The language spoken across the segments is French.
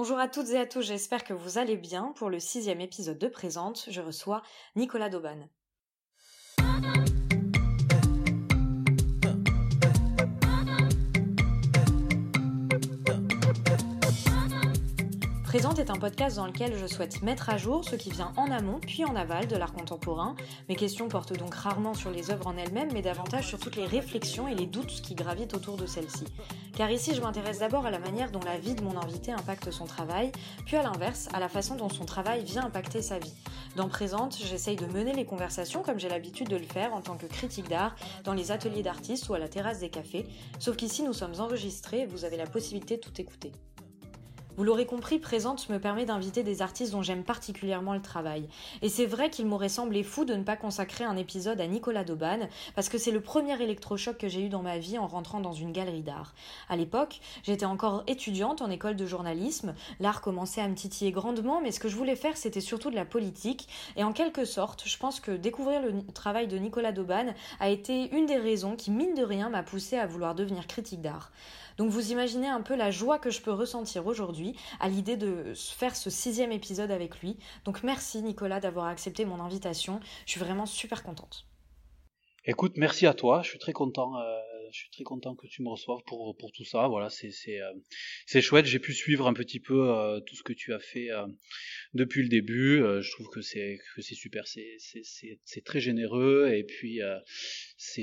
Bonjour à toutes et à tous, j'espère que vous allez bien. Pour le 6e épisode de Présente, je reçois Nicolas Dauban. Présente est un podcast dans lequel je souhaite mettre à jour ce qui vient en amont puis en aval de l'art contemporain. Mes questions portent donc rarement sur les œuvres en elles-mêmes, mais davantage sur toutes les réflexions et les doutes qui gravitent autour de celles-ci. Car ici, je m'intéresse d'abord à la manière dont la vie de mon invité impacte son travail, puis à l'inverse, à la façon dont son travail vient impacter sa vie. Dans Présente, j'essaye de mener les conversations comme j'ai l'habitude de le faire en tant que critique d'art, dans les ateliers d'artistes ou à la terrasse des cafés, sauf qu'ici nous sommes enregistrés et vous avez la possibilité de tout écouter. Vous l'aurez compris, Présente me permet d'inviter des artistes dont j'aime particulièrement le travail. Et c'est vrai qu'il m'aurait semblé fou de ne pas consacrer un épisode à Nicolas Dauban, parce que c'est le premier électrochoc que j'ai eu dans ma vie en rentrant dans une galerie d'art. À l'époque, j'étais encore étudiante en école de journalisme, l'art commençait à me titiller grandement, mais ce que je voulais faire, c'était surtout de la politique, et en quelque sorte, je pense que découvrir le travail de Nicolas Dauban a été une des raisons qui, mine de rien, m'a poussée à vouloir devenir critique d'art. Donc vous imaginez un peu la joie que je peux ressentir aujourd'hui à l'idée de faire ce 6e épisode avec lui. Donc merci Nicolas d'avoir accepté mon invitation, je suis vraiment super contente. Écoute, merci à toi, je suis très content que tu me reçoives pour tout ça. Voilà, c'est chouette, j'ai pu suivre un petit peu tout ce que tu as fait depuis le début. Je trouve que c'est super, c'est très généreux et puis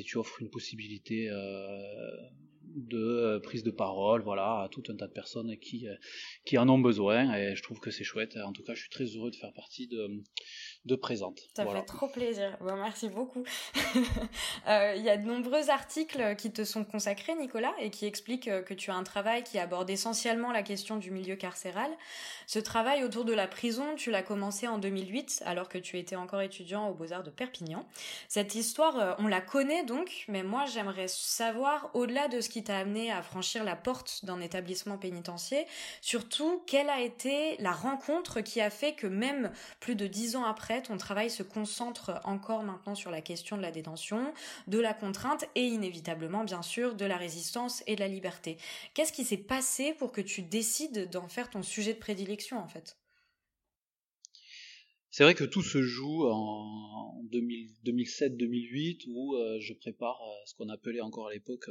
tu offres une possibilité de prise de parole, voilà, à tout un tas de personnes qui en ont besoin, et je trouve que c'est chouette. En tout cas, je suis très heureux de faire partie de Présente. Ça voilà. Fait trop plaisir. Bon, merci beaucoup. Y a de nombreux articles qui te sont consacrés, Nicolas, et qui expliquent que tu as un travail qui aborde essentiellement la question du milieu carcéral. Ce travail autour de la prison, tu l'as commencé en 2008, alors que tu étais encore étudiant aux Beaux-Arts de Perpignan. Cette histoire, on la connaît donc, mais moi, j'aimerais savoir, au-delà de ce qui t'a amené à franchir la porte d'un établissement pénitentiaire, surtout, quelle a été la rencontre qui a fait que même plus de 10 ans après, ton travail se concentre encore maintenant sur la question de la détention, de la contrainte et inévitablement, bien sûr, de la résistance et de la liberté. Qu'est-ce qui s'est passé pour que tu décides d'en faire ton sujet de prédilection, en fait ? C'est vrai que tout se joue en 2007-2008 où je prépare ce qu'on appelait encore à l'époque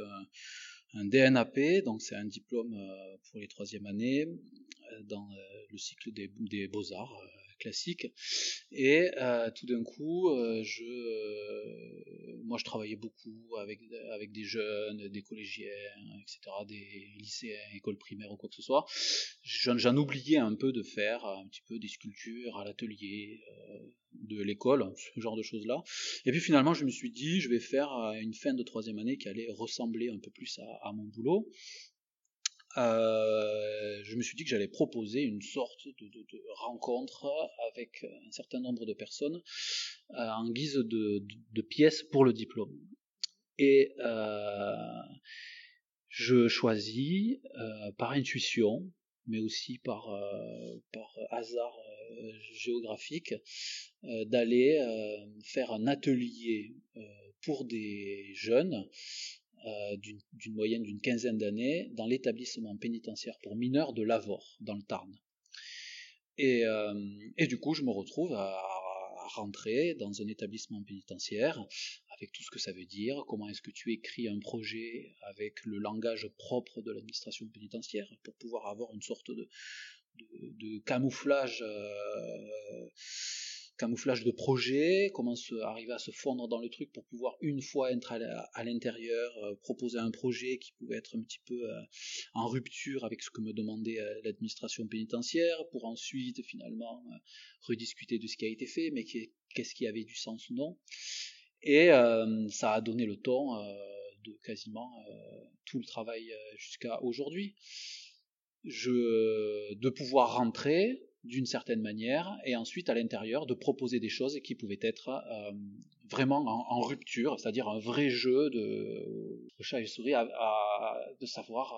un DNAP, donc c'est un diplôme pour les 3e années dans le cycle des beaux-arts classiques. Et tout d'un coup, moi je travaillais beaucoup avec des jeunes, des collégiens, etc., des lycéens, écoles primaires ou quoi que ce soit. J'en oubliais un peu de faire un petit peu des sculptures à l'atelier de l'école, ce genre de choses-là. Et puis finalement, je me suis dit, je vais faire une fin de 3e année qui allait ressembler un peu plus à mon boulot. Je me suis dit que j'allais proposer une sorte de rencontre avec un certain nombre de personnes en guise de pièces pour le diplôme. Et je choisis par intuition, mais aussi par hasard géographique, d'aller faire un atelier pour des jeunes d'une moyenne d'une 15aine d'années dans l'établissement pénitentiaire pour mineurs de Lavore, dans le Tarn. Et du coup, je me retrouve à rentrer dans un établissement pénitentiaire avec tout ce que ça veut dire, comment est-ce que tu écris un projet avec le langage propre de l'administration pénitentiaire pour pouvoir avoir une sorte de camouflage... camouflage de projet, comment arriver à se fondre dans le truc pour pouvoir une fois être à l'intérieur, proposer un projet qui pouvait être un petit peu en rupture avec ce que me demandait l'administration pénitentiaire, pour ensuite finalement rediscuter de ce qui a été fait, mais qu'est-ce qui avait du sens ou non. Et ça a donné le ton de quasiment tout le travail jusqu'à aujourd'hui. De pouvoir rentrer d'une certaine manière, et ensuite à l'intérieur de proposer des choses qui pouvaient être vraiment en rupture, c'est-à-dire un vrai jeu de chat et souris, de savoir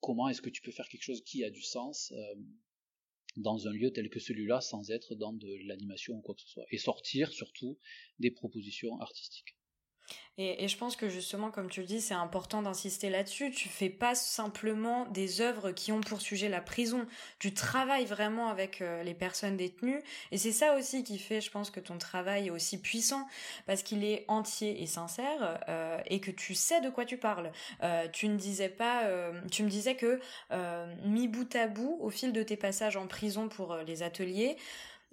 comment est-ce que tu peux faire quelque chose qui a du sens dans un lieu tel que celui-là, sans être dans de l'animation ou quoi que ce soit, et sortir surtout des propositions artistiques. Et je pense que justement, comme tu le dis, c'est important d'insister là-dessus. Tu fais pas simplement des œuvres qui ont pour sujet la prison. Tu travailles vraiment avec les personnes détenues. Et c'est ça aussi qui fait, je pense, que ton travail est aussi puissant, parce qu'il est entier et sincère, et que tu sais de quoi tu parles. Tu me disais que mis bout à bout, au fil de tes passages en prison pour les ateliers,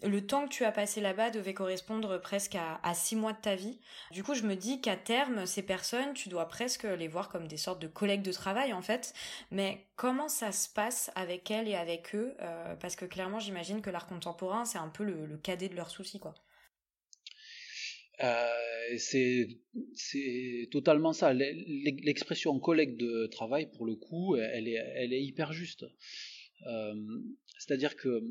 le temps que tu as passé là-bas devait correspondre presque à 6 mois de ta vie. Du coup, je me dis qu'à terme, ces personnes, tu dois presque les voir comme des sortes de collègues de travail, en fait. Mais comment ça se passe avec elles et avec eux ? Parce que clairement, j'imagine que l'art contemporain, c'est un peu le cadet de leurs soucis, quoi. C'est totalement ça. L'expression collègue de travail, pour le coup, elle est hyper juste. C'est-à-dire que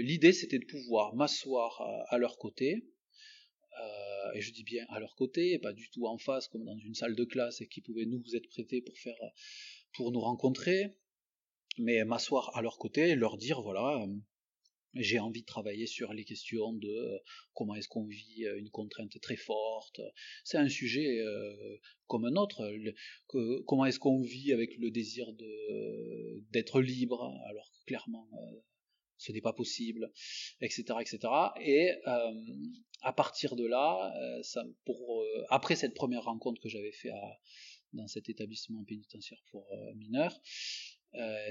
l'idée, c'était de pouvoir m'asseoir à leur côté, et je dis bien à leur côté, et pas du tout en face comme dans une salle de classe, et qui pouvait nous être prêtés pour nous rencontrer, mais m'asseoir à leur côté et leur dire voilà, j'ai envie de travailler sur les questions de comment est-ce qu'on vit une contrainte très forte. C'est un sujet comme un autre. Comment est-ce qu'on vit avec le désir d'être libre, alors que clairement ce n'est pas possible, etc., etc. Et à partir de là, après cette première rencontre que j'avais faite dans cet établissement pénitentiaire pour mineurs,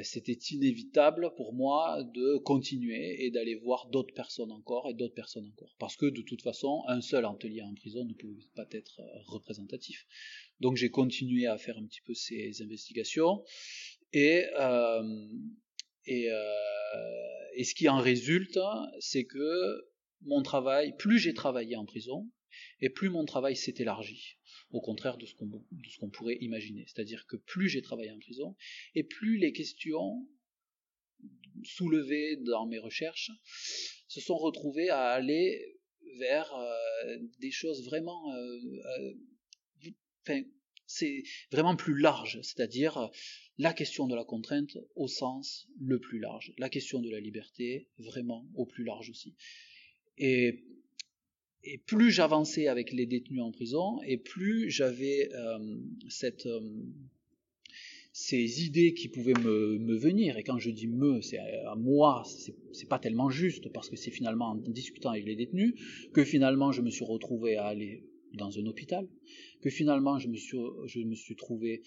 c'était inévitable pour moi de continuer et d'aller voir d'autres personnes encore et d'autres personnes encore, parce que de toute façon, un seul atelier en prison ne pouvait pas être représentatif. Donc j'ai continué à faire un petit peu ces investigations, et ce qui en résulte, c'est que mon travail, plus j'ai travaillé en prison, et plus mon travail s'est élargi, au contraire de ce qu'on pourrait imaginer. C'est-à-dire que plus j'ai travaillé en prison, et plus les questions soulevées dans mes recherches se sont retrouvées à aller vers des choses vraiment... c'est vraiment plus large, c'est-à-dire la question de la contrainte au sens le plus large, la question de la liberté vraiment au plus large aussi. Et plus j'avançais avec les détenus en prison, et plus j'avais ces idées qui pouvaient me venir, et quand je dis c'est à moi, c'est pas tellement juste, parce que c'est finalement en discutant avec les détenus que finalement je me suis retrouvé à aller dans un hôpital, que finalement je me suis retrouvé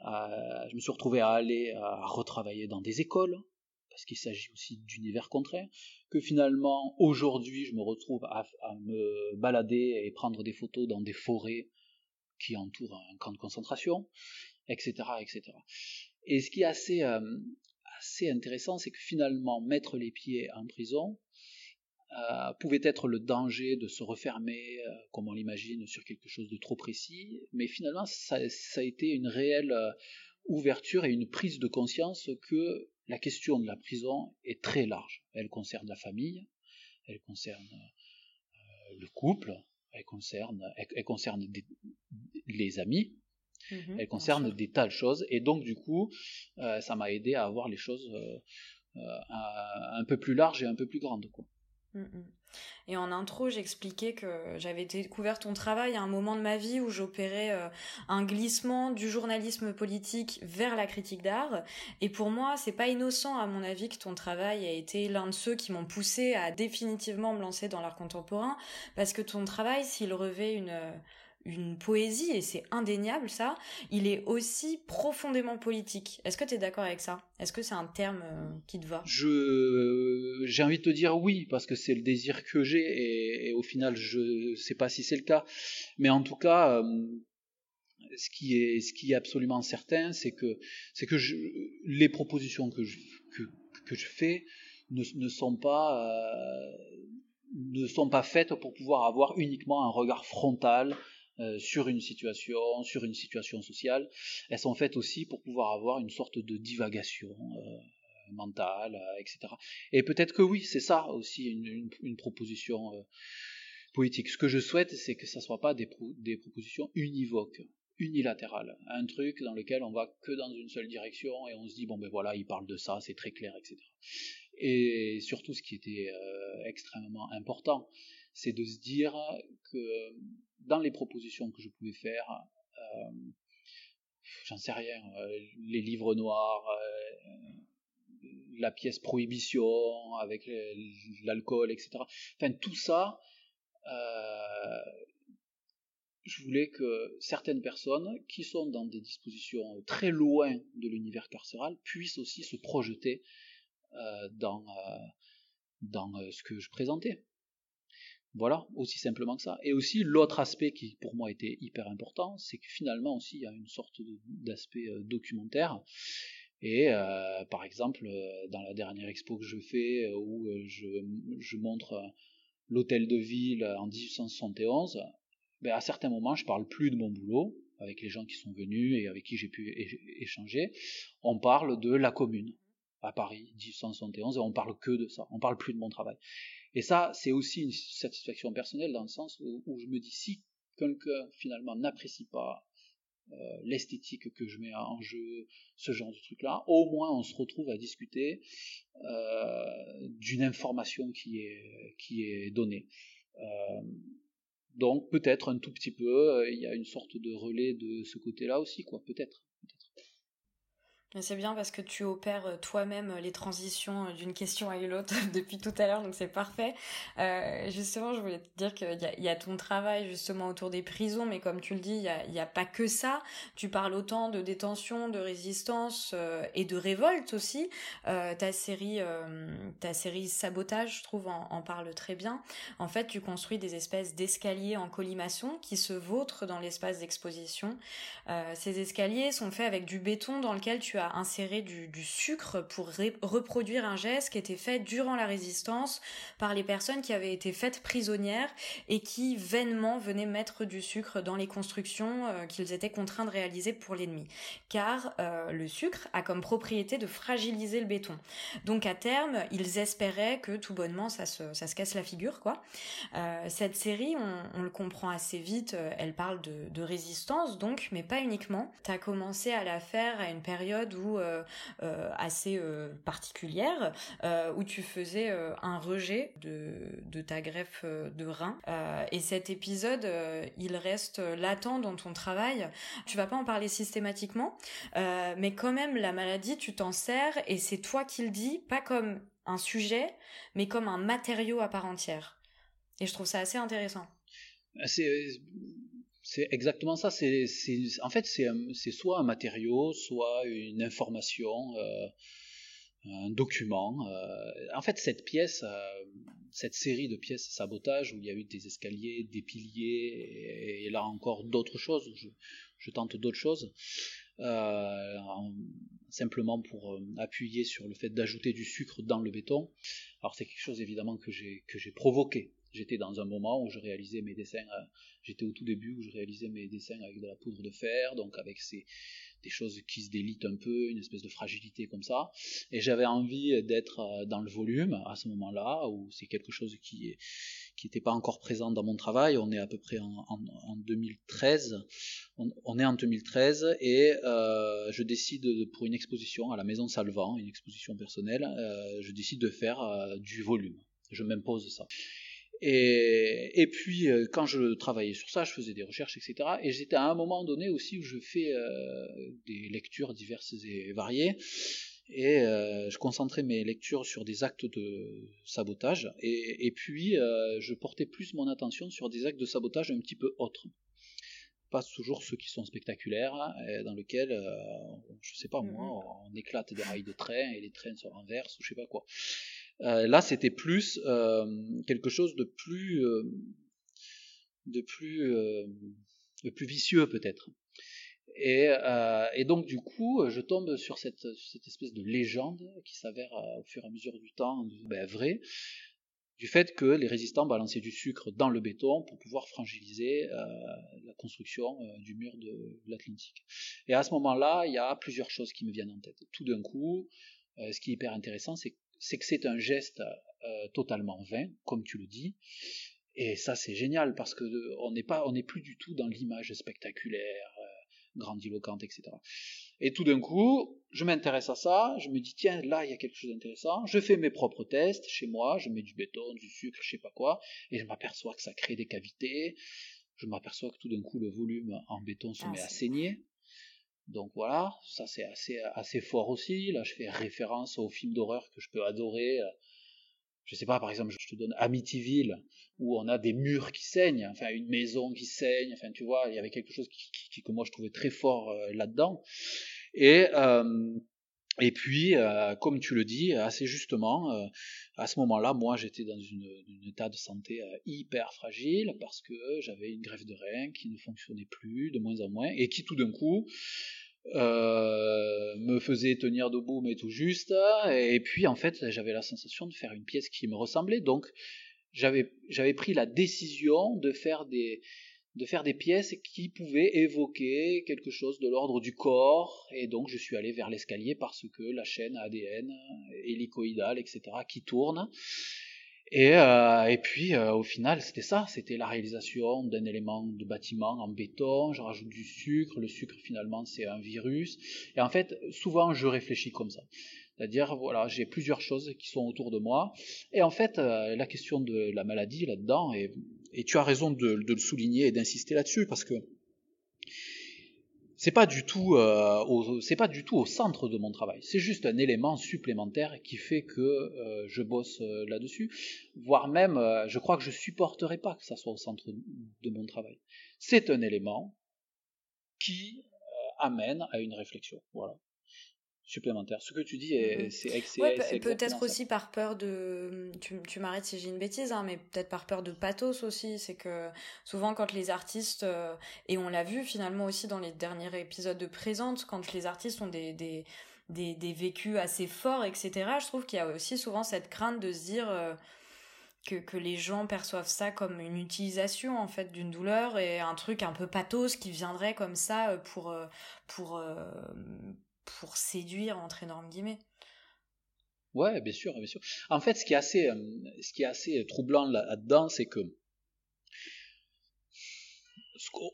à aller à retravailler dans des écoles, parce qu'il s'agit aussi d'univers contraire, que finalement aujourd'hui je me retrouve à me balader et prendre des photos dans des forêts qui entourent un camp de concentration, etc., etc. Et ce qui est assez intéressant, c'est que finalement mettre les pieds en prison pouvait être le danger de se refermer, comme on l'imagine, sur quelque chose de trop précis, mais finalement ça a été une réelle ouverture et une prise de conscience que la question de la prison est très large. Elle concerne la famille, elle concerne le couple, elle concerne les amis, elle concerne des tas de choses, et donc du coup ça m'a aidé à avoir les choses un peu plus larges et un peu plus grandes, quoi. Et en intro, j'expliquais que j'avais découvert ton travail à un moment de ma vie où j'opérais un glissement du journalisme politique vers la critique d'art. Et pour moi, c'est pas innocent, à mon avis, que ton travail a été l'un de ceux qui m'ont poussé à définitivement me lancer dans l'art contemporain, parce que ton travail, s'il revêt une poésie, et c'est indéniable ça, il est aussi profondément politique. Est-ce que tu es d'accord avec ça ? Est-ce que c'est un terme qui te va ? J'ai envie de te dire oui, parce que c'est le désir que j'ai, et au final je sais pas si c'est le cas, mais en tout cas ce qui est absolument certain, c'est que les propositions que je fais ne sont pas faites pour pouvoir avoir uniquement un regard frontal sur une situation sociale. Elles sont faites aussi pour pouvoir avoir une sorte de divagation mentale, etc. Et peut-être que oui, c'est ça aussi une proposition poétique. Ce que je souhaite, c'est que ça ne soit pas des propositions univoques, unilatérales, un truc dans lequel on va que dans une seule direction et on se dit bon ben voilà, il parle de ça, c'est très clair, etc. Et surtout, ce qui était extrêmement important, c'est de se dire que dans les propositions que je pouvais faire, j'en sais rien, les livres noirs, la pièce Prohibition avec l'alcool, etc. Enfin, tout ça, je voulais que certaines personnes qui sont dans des dispositions très loin de l'univers carcéral puissent aussi se projeter dans ce que je présentais. Voilà, aussi simplement que ça. Et aussi, l'autre aspect qui, pour moi, était hyper important, c'est que finalement aussi, il y a une sorte d'aspect documentaire. Et par exemple, dans la dernière expo que je fais, où je montre l'hôtel de ville en 1871, ben, à certains moments, je parle plus de mon boulot, avec les gens qui sont venus et avec qui j'ai pu échanger. On parle de la Commune à Paris, 1871, et on parle que de ça, on parle plus de mon travail. Et ça, c'est aussi une satisfaction personnelle, dans le sens où je me dis, si quelqu'un, finalement, n'apprécie pas l'esthétique que je mets en jeu, ce genre de truc-là, au moins on se retrouve à discuter d'une information qui est donnée. Donc peut-être un tout petit peu, il y a une sorte de relais de ce côté-là aussi, quoi, peut-être. Mais c'est bien parce que tu opères toi-même les transitions d'une question à l'autre depuis tout à l'heure, donc c'est parfait. Justement, je voulais te dire qu'il y a ton travail justement autour des prisons, mais comme tu le dis, il y a pas que ça. Tu parles autant de détention, de résistance et de révolte aussi. Ta série Sabotage, je trouve, en parle très bien. En fait, tu construis des espèces d'escaliers en colimaçon qui se vautrent dans l'espace d'exposition. Ces escaliers sont faits avec du béton dans lequel tu as insérer du sucre pour reproduire un geste qui était fait durant la résistance par les personnes qui avaient été faites prisonnières et qui vainement venaient mettre du sucre dans les constructions qu'ils étaient contraints de réaliser pour l'ennemi. Car le sucre a comme propriété de fragiliser le béton. Donc à terme, ils espéraient que tout bonnement ça se casse la figure, quoi. Cette série, on le comprend assez vite, elle parle de résistance donc, mais pas uniquement. T'as commencé à la faire à une période ou assez particulière où tu faisais un rejet de ta greffe de rein et cet épisode il reste latent dans ton travail. Tu vas pas en parler systématiquement mais quand même la maladie tu t'en sers et c'est toi qui le dis, pas comme un sujet mais comme un matériau à part entière, et je trouve ça assez intéressant. C'est exactement ça. En fait, c'est soit un matériau, soit une information, un document. En fait, cette pièce, cette série de pièces Sabotage, où il y a eu des escaliers, des piliers, et là encore d'autres choses, je tente d'autres choses, simplement pour appuyer sur le fait d'ajouter du sucre dans le béton. Alors c'est quelque chose évidemment que j'ai provoqué. J'étais dans un moment où je réalisais mes dessins, j'étais au tout début où je réalisais mes dessins avec de la poudre de fer, donc avec des choses qui se délitent un peu, une espèce de fragilité comme ça, et j'avais envie d'être dans le volume à ce moment-là, où c'est quelque chose qui n'était pas encore présent dans mon travail. On est à peu près en 2013, on est en 2013, et je décide, pour une exposition à la Maison Salvan, une exposition personnelle, je décide de faire du volume, je m'impose ça. Et puis quand je travaillais sur ça, je faisais des recherches, etc. Et j'étais à un moment donné aussi où je fais des lectures diverses et variées, et je concentrais mes lectures sur des actes de sabotage, et puis je portais plus mon attention sur des actes de sabotage un petit peu autres. Pas toujours ceux qui sont spectaculaires, dans lesquels, je sais pas moi, on éclate des rails de train et les trains se renversent, ou je sais pas quoi. Là, c'était plus quelque chose de plus vicieux peut-être. Et donc du coup, je tombe sur cette espèce de légende qui s'avère au fur et à mesure du temps vraie, du fait que les résistants balançaient du sucre dans le béton pour pouvoir fragiliser la construction du mur de l'Atlantique. Et à ce moment-là, il y a plusieurs choses qui me viennent en tête. Tout d'un coup, ce qui est hyper intéressant, c'est que c'est un geste totalement vain, comme tu le dis, et ça c'est génial, parce que on n'est plus du tout dans l'image spectaculaire, grandiloquente, etc. Et tout d'un coup, je m'intéresse à ça, je me dis tiens, là il y a quelque chose d'intéressant, je fais mes propres tests chez moi, je mets du béton, du sucre, je sais pas quoi, et je m'aperçois que ça crée des cavités, je m'aperçois que tout d'un coup le volume en béton se met à saigner. Donc voilà, ça c'est assez fort aussi. Là je fais référence aux films d'horreur que je peux adorer. Je sais pas, par exemple, je te donne Amityville, où on a des murs qui saignent, enfin une maison qui saigne, enfin tu vois, il y avait quelque chose que moi je trouvais très fort là-dedans. Et puis, comme tu le dis, assez justement, à ce moment-là, moi j'étais dans un état de santé hyper fragile, parce que j'avais une greffe de rein qui ne fonctionnait plus, de moins en moins, et qui tout d'un coup... me faisait tenir debout mais tout juste, et puis en fait j'avais la sensation de faire une pièce qui me ressemblait, donc j'avais pris la décision de faire des pièces qui pouvaient évoquer quelque chose de l'ordre du corps, et donc je suis allé vers l'escalier parce que la chaîne ADN hélicoïdale etc. qui tourne. Et puis au final c'était ça, c'était la réalisation d'un élément de bâtiment en béton, je rajoute du sucre, le sucre finalement c'est un virus, et en fait souvent je réfléchis comme ça, c'est-à-dire voilà, j'ai plusieurs choses qui sont autour de moi, et en fait la question de la maladie là-dedans, et tu as raison de le souligner et d'insister là-dessus, parce que c'est pas du tout au centre de mon travail. C'est juste un élément supplémentaire qui fait que je bosse là-dessus, voire même, je crois que je supporterais pas que ça soit au centre de mon travail. C'est un élément qui amène à une réflexion. Voilà. Supplémentaire. Ce que tu dis, c'est excellent. Ouais, peut-être aussi par peur de... Tu m'arrêtes si j'ai une bêtise, hein, mais peut-être par peur de pathos aussi. C'est que souvent quand les artistes... et on l'a vu finalement aussi dans les derniers épisodes de Présente, quand les artistes ont des vécus assez forts, etc., je trouve qu'il y a aussi souvent cette crainte de se dire... Que les gens perçoivent ça comme une utilisation en fait d'une douleur, et un truc un peu pathos qui viendrait comme ça pour séduire entre énormes guillemets. Ouais, bien sûr, bien sûr. En fait, ce qui est assez troublant là-dedans, c'est que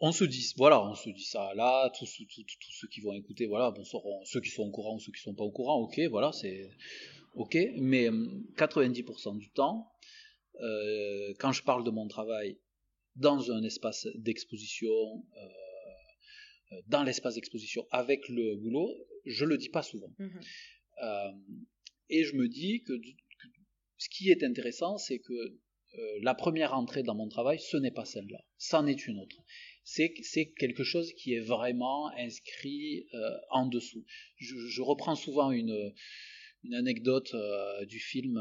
on se dit, voilà, on se dit ça là, tous ceux qui vont écouter, voilà, bon, ceux qui sont au courant ou ceux qui sont pas au courant, ok, voilà, c'est ok. Mais 90% du temps, quand je parle de mon travail dans un espace d'exposition, dans l'espace d'exposition avec le boulot, je le dis pas souvent. Et je me dis que ce qui est intéressant, c'est que la première entrée dans mon travail, ce n'est pas celle-là, c'en est une autre. C'est quelque chose qui est vraiment inscrit en dessous. Je reprends souvent une anecdote du film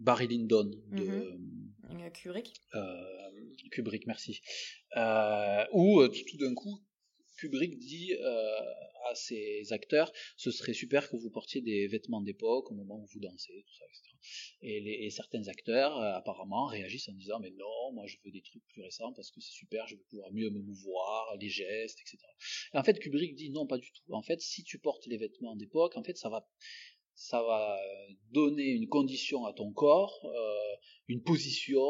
Barry Lyndon de... Kubrick, merci. Où tout d'un coup, Kubrick dit à ses acteurs, ce serait super que vous portiez des vêtements d'époque au moment où vous dansez, tout ça, etc. Et certains acteurs, apparemment, réagissent en disant, mais non, moi je veux des trucs plus récents parce que c'est super, je vais pouvoir mieux me mouvoir, les gestes, etc. Et en fait, Kubrick dit, non, pas du tout. En fait, si tu portes les vêtements d'époque, en fait, ça va donner une condition à ton corps, une position,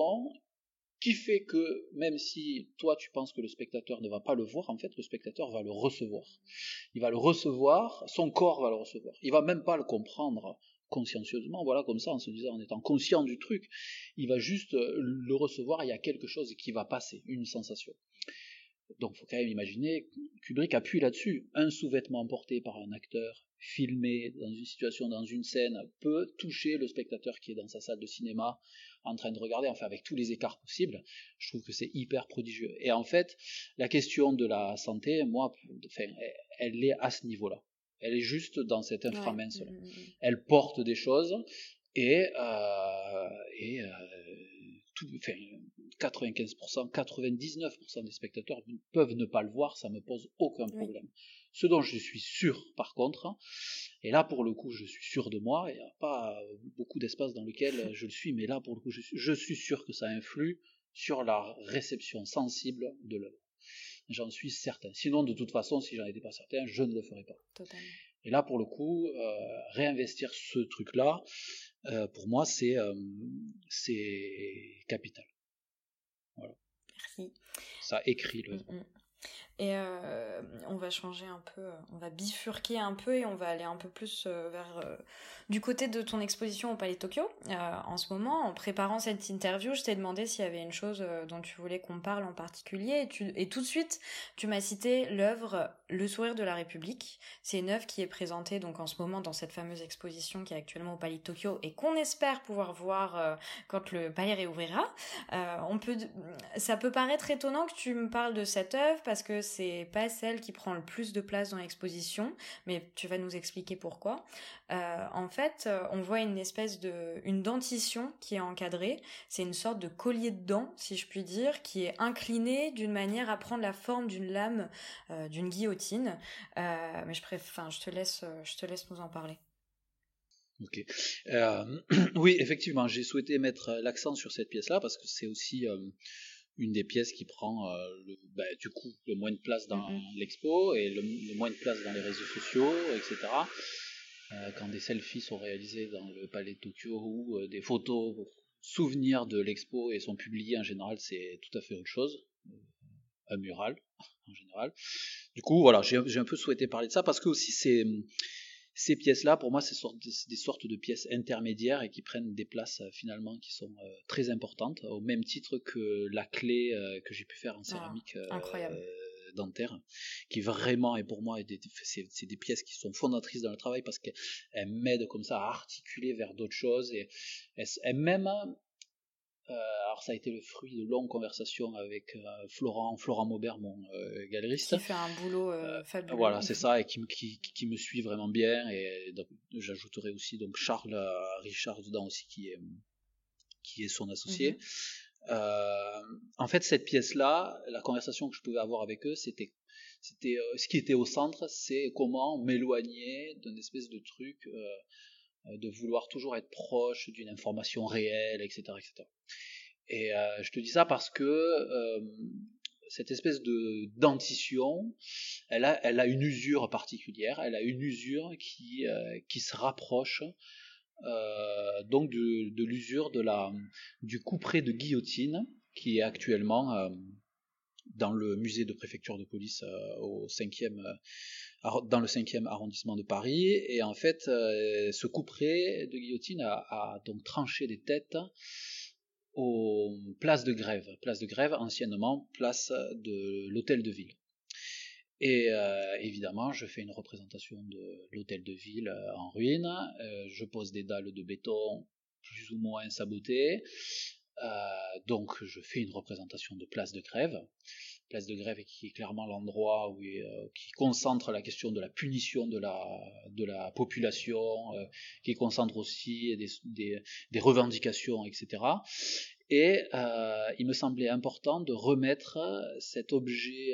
qui fait que, même si toi tu penses que le spectateur ne va pas le voir, en fait le spectateur va le recevoir. Il va le recevoir, son corps va le recevoir. Il va même pas le comprendre consciencieusement, voilà, comme ça, en se disant, en étant conscient du truc, il va juste le recevoir, il y a quelque chose qui va passer, une sensation. Donc il faut quand même imaginer, Kubrick appuie là-dessus, un sous-vêtement porté par un acteur, filmé dans une situation, dans une scène, peut toucher le spectateur qui est dans sa salle de cinéma en train de regarder, enfin avec tous les écarts possibles. Je trouve que c'est hyper prodigieux. Et en fait, la question de la santé, moi, enfin, elle est à ce niveau-là. Elle est juste dans cette inframince-là. Ouais. Elle porte des choses, et enfin, 95%, 99% des spectateurs peuvent ne pas le voir, ça me pose aucun problème. Oui. Ce dont je suis sûr, par contre, et là pour le coup je suis sûr de moi, il n'y a pas beaucoup d'espace dans lequel je le suis, mais là pour le coup je suis sûr que ça influe sur la réception sensible de l'œuvre. J'en suis certain. Sinon, de toute façon, si j'en étais pas certain, je ne le ferais pas. Totalement. Et là pour le coup, réinvestir ce truc-là, pour moi, c'est capital. Voilà. Merci. Ça écrit le... Et on va changer un peu, on va bifurquer un peu et on va aller un peu plus vers du côté de ton exposition au Palais de Tokyo. En ce moment, en préparant cette interview, je t'ai demandé s'il y avait une chose dont tu voulais qu'on parle en particulier. Et tout de suite, tu m'as cité l'œuvre Le Sourire de la République. C'est une œuvre qui est présentée donc en ce moment dans cette fameuse exposition qui est actuellement au Palais de Tokyo et qu'on espère pouvoir voir quand le palais réouvrira. Ça peut paraître étonnant que tu me parles de cette œuvre parce que c'est pas celle qui prend le plus de place dans l'exposition, mais tu vas nous expliquer pourquoi. En fait, on voit une dentition qui est encadrée. C'est une sorte de collier de dents, si je puis dire, qui est incliné d'une manière à prendre la forme d'une lame, d'une guillotine. Mais je te laisse nous en parler. Ok. Oui, effectivement, j'ai souhaité mettre l'accent sur cette pièce-là parce que c'est aussi une des pièces qui prend le moins de place dans l'expo et le moins de place dans les réseaux sociaux, etc. Quand des selfies sont réalisés dans le Palais de Tokyo ou des photos souvenirs de l'expo et sont publiées, en général, c'est tout à fait autre chose. Un mural, en général. Du coup, voilà, j'ai un peu souhaité parler de ça parce que aussi ces pièces-là, pour moi, c'est des sortes de pièces intermédiaires et qui prennent des places finalement qui sont très importantes, au même titre que la clé que j'ai pu faire en céramique dentaire, qui vraiment, et pour moi, c'est des pièces qui sont fondatrices dans le travail parce qu'elles m'aident comme ça à articuler vers d'autres choses. Et elles alors ça a été le fruit de longues conversations avec Florent Maubert, mon galériste. Qui fait un boulot fabuleux. Voilà, c'est ça, et qui me suit vraiment bien. Et donc, j'ajouterai aussi donc Richard dedans aussi, qui est son associé. En fait, cette pièce-là, la conversation que je pouvais avoir avec eux, c'était ce qui était au centre, c'est comment m'éloigner d'un espèce de truc. De vouloir toujours être proche d'une information réelle, etc. etc. Et je te dis ça parce que cette espèce de dentition, elle a une usure particulière, elle a une usure qui se rapproche donc de l'usure du couperet de guillotine qui est actuellement dans le musée de préfecture de police dans le 5e arrondissement de Paris. Et en fait, ce couperet de guillotine a donc tranché des têtes aux places de grève anciennement place de l'hôtel de ville. Et évidemment, je fais une représentation de l'hôtel de ville en ruine, je pose des dalles de béton plus ou moins sabotées, donc je fais une représentation de place de grève qui est clairement l'endroit qui concentre la question de la punition de la population, qui concentre aussi des revendications, etc. Et il me semblait important de remettre cet objet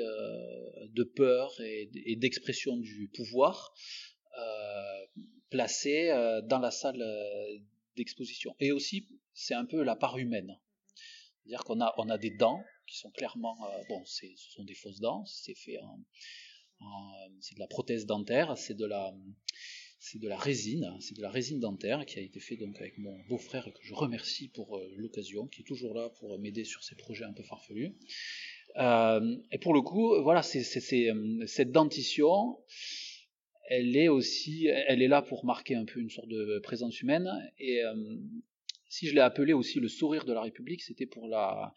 de peur et d'expression du pouvoir placé dans la salle d'exposition. Et aussi, c'est un peu la part humaine. C'est-à-dire qu'on a des dents qui sont clairement... ce sont des fausses dents, c'est fait c'est de la prothèse dentaire, c'est de la résine, c'est de la résine dentaire qui a été faite donc avec mon beau-frère que je remercie pour l'occasion, qui est toujours là pour m'aider sur ces projets un peu farfelus. Et pour le coup, voilà, cette dentition... Elle est là pour marquer un peu une sorte de présence humaine. Et si je l'ai appelé aussi le sourire de la République, c'était pour la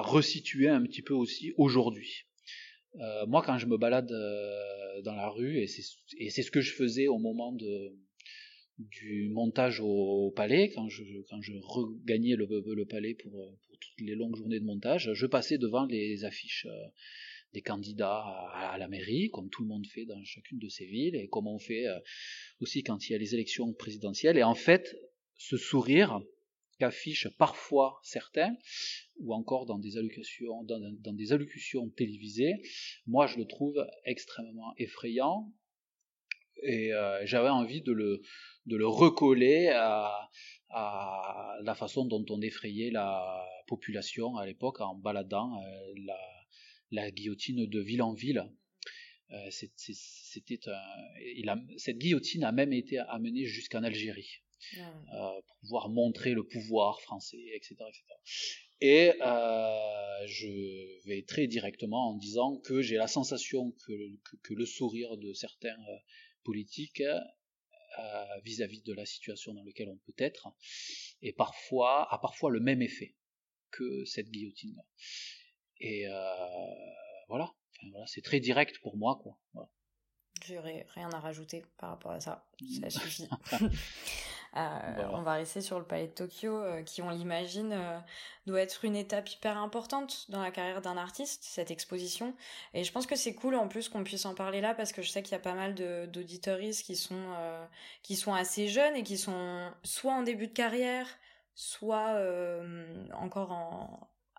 resituer un petit peu aussi aujourd'hui. Moi, quand je me balade dans la rue, et c'est ce que je faisais au moment du montage au palais, quand je regagnais le palais pour toutes les longues journées de montage, je passais devant les affiches des candidats à la mairie, comme tout le monde fait dans chacune de ces villes, et comme on fait aussi quand il y a les élections présidentielles. Et en fait, ce sourire qu'affichent parfois certains, ou encore dans des allocutions télévisées, moi je le trouve extrêmement effrayant, et j'avais envie de le recoller à la façon dont on effrayait la population à l'époque en baladant la guillotine de ville en ville. Cette guillotine a même été amenée jusqu'en Algérie pour pouvoir montrer le pouvoir français, etc. etc. Et je vais très directement en disant que j'ai la sensation que le sourire de certains politiques vis-à-vis de la situation dans laquelle on peut être est parfois le même effet que cette guillotine-là. Et voilà. Enfin, voilà, c'est très direct pour moi, quoi. Voilà. J'aurais rien à rajouter par rapport à ça, ça suffit. Voilà. On va rester sur le Palais de Tokyo, qui, on l'imagine, doit être une étape hyper importante dans la carrière d'un artiste, cette exposition. Et je pense que c'est cool en plus qu'on puisse en parler là, parce que je sais qu'il y a pas mal d'auditoristes qui sont assez jeunes et qui sont soit en début de carrière, soit encore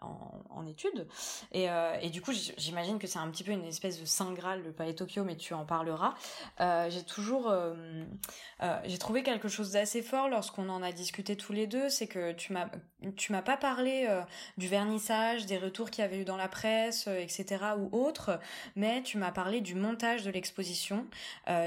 en études, et du coup j'imagine que c'est un petit peu une espèce de Saint Graal le Palais Tokyo, mais tu en parleras. J'ai trouvé quelque chose d'assez fort lorsqu'on en a discuté tous les deux, c'est que tu m'as pas parlé du vernissage, des retours qu'il y avait eu dans la presse, etc. ou autre, mais tu m'as parlé du montage de l'exposition,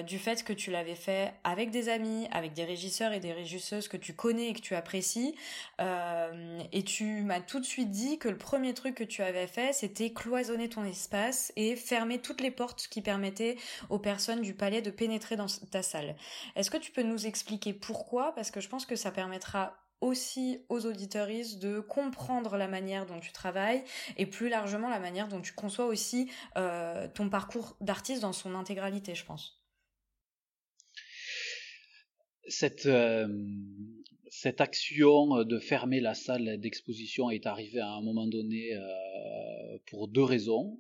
du fait que tu l'avais fait avec des amis, avec des régisseurs et des régisseuses que tu connais et que tu apprécies, et tu m'as tout de suite dit que le premier truc que tu avais fait, c'était cloisonner ton espace et fermer toutes les portes qui permettaient aux personnes du palais de pénétrer dans ta salle. Est-ce que tu peux nous expliquer pourquoi ? Parce que je pense que ça permettra aussi aux auditeuristes de comprendre la manière dont tu travailles et plus largement la manière dont tu conçois aussi ton parcours d'artiste dans son intégralité, je pense. Cette action de fermer la salle d'exposition est arrivée à un moment donné pour deux raisons.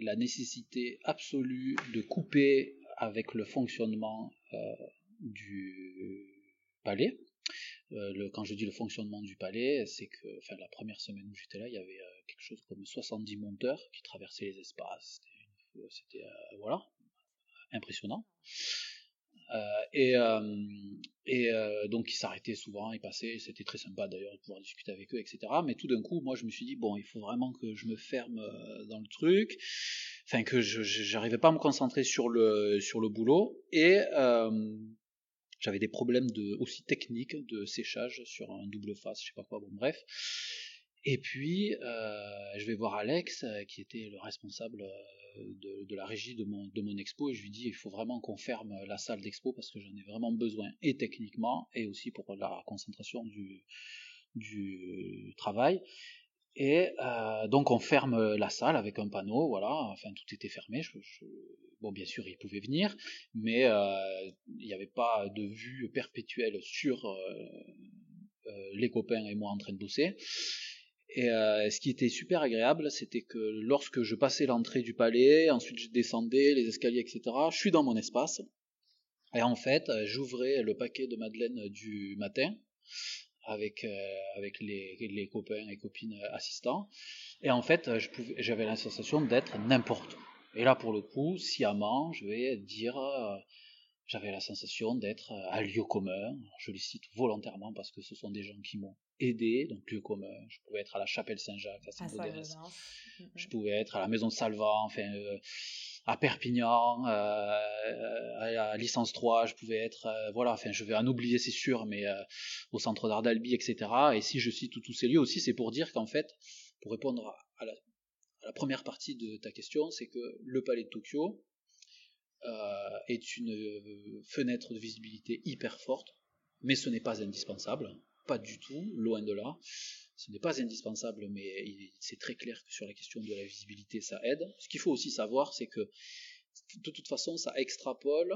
La nécessité absolue de couper avec le fonctionnement du palais. Quand je dis le fonctionnement du palais, c'est que la première semaine où j'étais là, il y avait quelque chose comme 70 monteurs qui traversaient les espaces. C'était impressionnant. Donc ils s'arrêtaient souvent, ils passaient, c'était très sympa d'ailleurs de pouvoir discuter avec eux, etc. Mais tout d'un coup, moi je me suis dit, bon, il faut vraiment que je me ferme dans le truc, que j'arrivais pas à me concentrer sur le boulot, et j'avais des problèmes aussi techniques de séchage sur un double face, je sais pas quoi, bon bref. Et puis je vais voir Alex, qui était le responsable de la régie de mon expo, et je lui dis, il faut vraiment qu'on ferme la salle d'expo parce que j'en ai vraiment besoin, et techniquement et aussi pour la concentration du travail. Et donc on ferme la salle avec un panneau, voilà, tout était fermé. Bon, bien sûr, ils pouvaient venir, mais il n'y avait pas de vue perpétuelle sur les copains et moi en train de bosser. Et ce qui était super agréable, c'était que lorsque je passais l'entrée du palais, ensuite je descendais les escaliers, etc., je suis dans mon espace, et en fait, j'ouvrais le paquet de madeleine du matin, avec les copains et copines assistants, et en fait, j'avais la sensation d'être n'importe où. Et là, pour le coup, sciemment, je vais dire... j'avais la sensation d'être à lieu commun, je les cite volontairement parce que ce sont des gens qui m'ont aidé, donc lieu commun, je pouvais être à la chapelle Saint-Jacques, à Saint-Baudens, je pouvais être à la Maison Salvan, à Perpignan, à la Licence 3, je pouvais être, je vais en oublier c'est sûr, mais au centre d'Ardalby, etc. Et si je cite tous ces lieux aussi, c'est pour dire qu'en fait, pour répondre à la première partie de ta question, c'est que le Palais de Tokyo, est une fenêtre de visibilité hyper forte, mais ce n'est pas indispensable, pas du tout, loin de là, ce n'est pas indispensable, mais c'est très clair que sur la question de la visibilité, ça aide. Ce qu'il faut aussi savoir, c'est que de toute façon, ça extrapole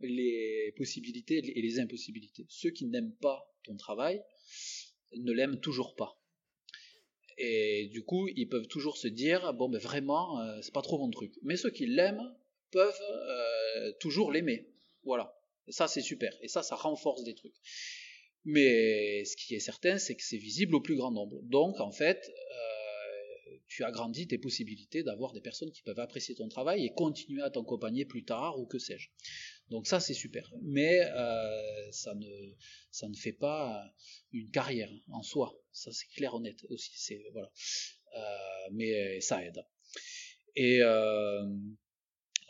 les possibilités et les impossibilités. Ceux qui n'aiment pas ton travail ne l'aiment toujours pas. Et du coup, ils peuvent toujours se dire, bon, ben vraiment, c'est pas trop mon truc. Mais ceux qui l'aiment, peuvent toujours l'aimer, voilà, et ça c'est super, et ça renforce des trucs, mais ce qui est certain, c'est que c'est visible au plus grand nombre, donc en fait, tu agrandis tes possibilités d'avoir des personnes qui peuvent apprécier ton travail et continuer à t'accompagner plus tard, ou que sais-je, donc ça c'est super, mais ça ne fait pas une carrière en soi, ça c'est clair, honnête aussi, mais ça aide, et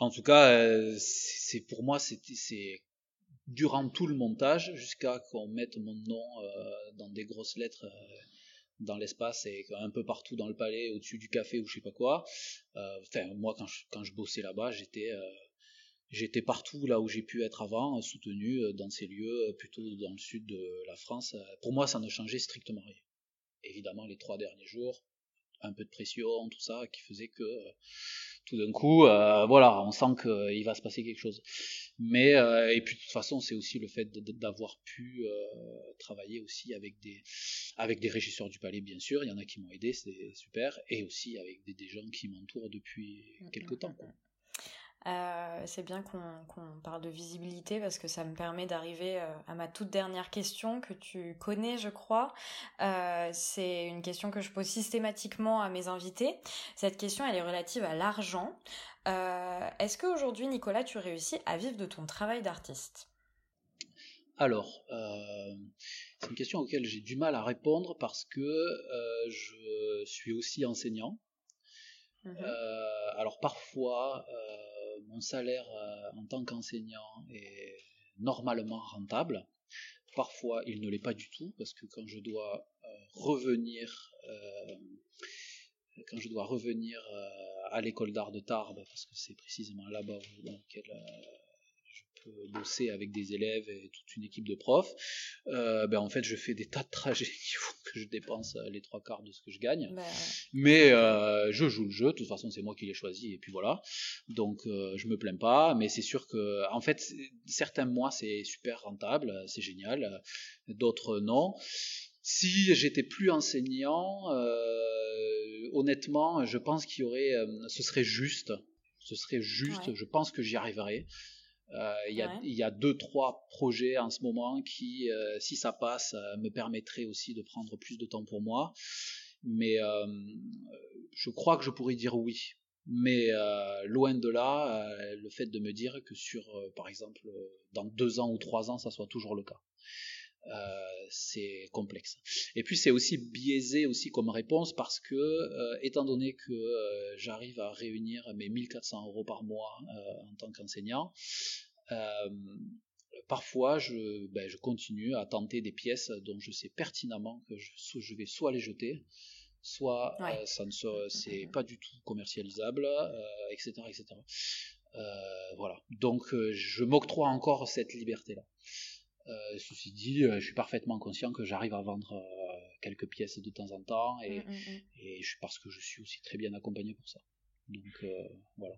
en tout cas, c'est pour moi, c'est durant tout le montage, jusqu'à qu'on mette mon nom dans des grosses lettres dans l'espace et un peu partout dans le palais, au-dessus du café ou je sais pas quoi. Moi, quand je bossais là-bas, j'étais partout là où j'ai pu être avant, soutenu dans ces lieux, plutôt dans le sud de la France. Pour moi, ça ne changeait strictement rien. Évidemment, les 3 derniers jours, un peu de pression, tout ça, qui faisait que tout d'un coup, voilà, on sent qu'il va se passer quelque chose. Mais, et puis de toute façon, c'est aussi le fait d'avoir pu travailler aussi avec des régisseurs du palais, bien sûr, il y en a qui m'ont aidé, c'est super, et aussi avec des gens qui m'entourent depuis quelque temps, quoi. C'est bien qu'on parle de visibilité parce que ça me permet d'arriver à ma toute dernière question que tu connais, je crois. C'est une question que je pose systématiquement à mes invités. Cette question, elle est relative à l'argent. Est-ce qu'aujourd'hui, Nicolas, tu réussis à vivre de ton travail d'artiste ? Alors, c'est une question auquel j'ai du mal à répondre parce que je suis aussi enseignant. Mmh. Alors parfois... mon salaire en tant qu'enseignant est normalement rentable. Parfois, il ne l'est pas du tout, parce que quand je dois revenir à l'école d'art de Tarbes, parce que c'est précisément là-bas dans lequel je peux bosser avec des élèves et toute une équipe de profs, en fait, je fais des tas de trajets qui font que je dépense les 3/4 de ce que je gagne. Bah... Mais je joue le jeu, de toute façon, c'est moi qui l'ai choisi, et puis voilà. Donc, je me plains pas, mais c'est sûr que, en fait, certains mois, c'est super rentable, c'est génial, d'autres, non. Si j'étais plus enseignant, honnêtement, je pense qu'il y aurait... ce serait juste, ouais. Je pense que j'y arriverais. Il y a 2-3 projets en ce moment qui, si ça passe, me permettraient aussi de prendre plus de temps pour moi. Mais je crois que je pourrais dire oui. Mais loin de là, le fait de me dire que par exemple, dans 2 ans ou 3 ans, ça soit toujours le cas. C'est complexe. Et puis c'est aussi biaisé aussi comme réponse parce que étant donné que j'arrive à réunir mes 1 400 € par mois en tant qu'enseignant, parfois je continue à tenter des pièces dont je sais pertinemment que je vais soit les jeter, soit ouais. C'est pas du tout commercialisable, etc. Voilà. Donc je m'octroie encore cette liberté-là. Ceci dit, je suis parfaitement conscient que j'arrive à vendre quelques pièces de temps en temps et parce que je suis aussi très bien accompagné pour ça. Donc voilà.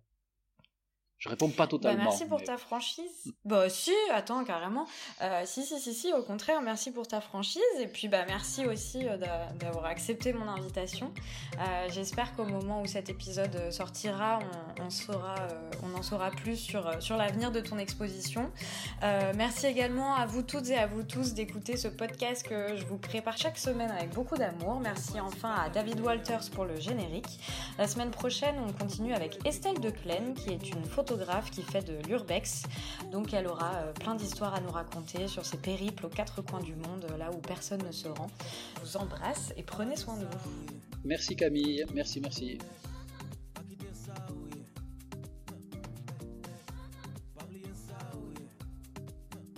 Je réponds pas totalement. Bah merci pour ta franchise. Bah si, attends, carrément. Si, au contraire, merci pour ta franchise. Et puis bah merci aussi d'avoir accepté mon invitation. J'espère qu'au moment où cet épisode sortira, on en saura plus sur l'avenir de ton exposition. Merci également à vous toutes et à vous tous d'écouter ce podcast que je vous prépare chaque semaine avec beaucoup d'amour. Merci enfin à David Walters pour le générique. La semaine prochaine, on continue avec Estelle De Plaine, qui est une photographe qui fait de l'urbex, donc elle aura plein d'histoires à nous raconter sur ses périples aux 4 coins du monde, là où personne ne se rend. Je vous embrasse et prenez soin de vous. Merci Camille, merci.